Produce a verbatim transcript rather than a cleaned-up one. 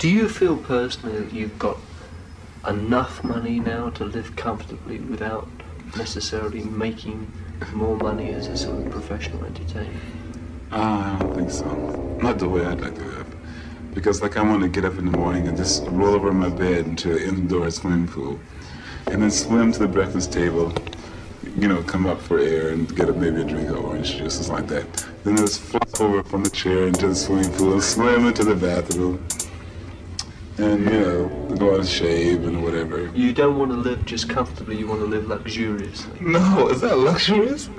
Do you feel personally that you've got enough money now to live comfortably without necessarily making more money as a sort of professional entertainer? Uh, I don't think so. Not the way I'd like to live. Because like I want to get up in the morning and just roll over my bed into an indoor swimming pool and then swim to the breakfast table, you know, come up for air and get a, maybe a drink of orange juice or something like that. Then I just flop over from the chair into the swimming pool and swim into the bathroom and, you know, go out and shave and whatever. You don't want to live just comfortably, you want to live luxuriously. No, is that luxurious?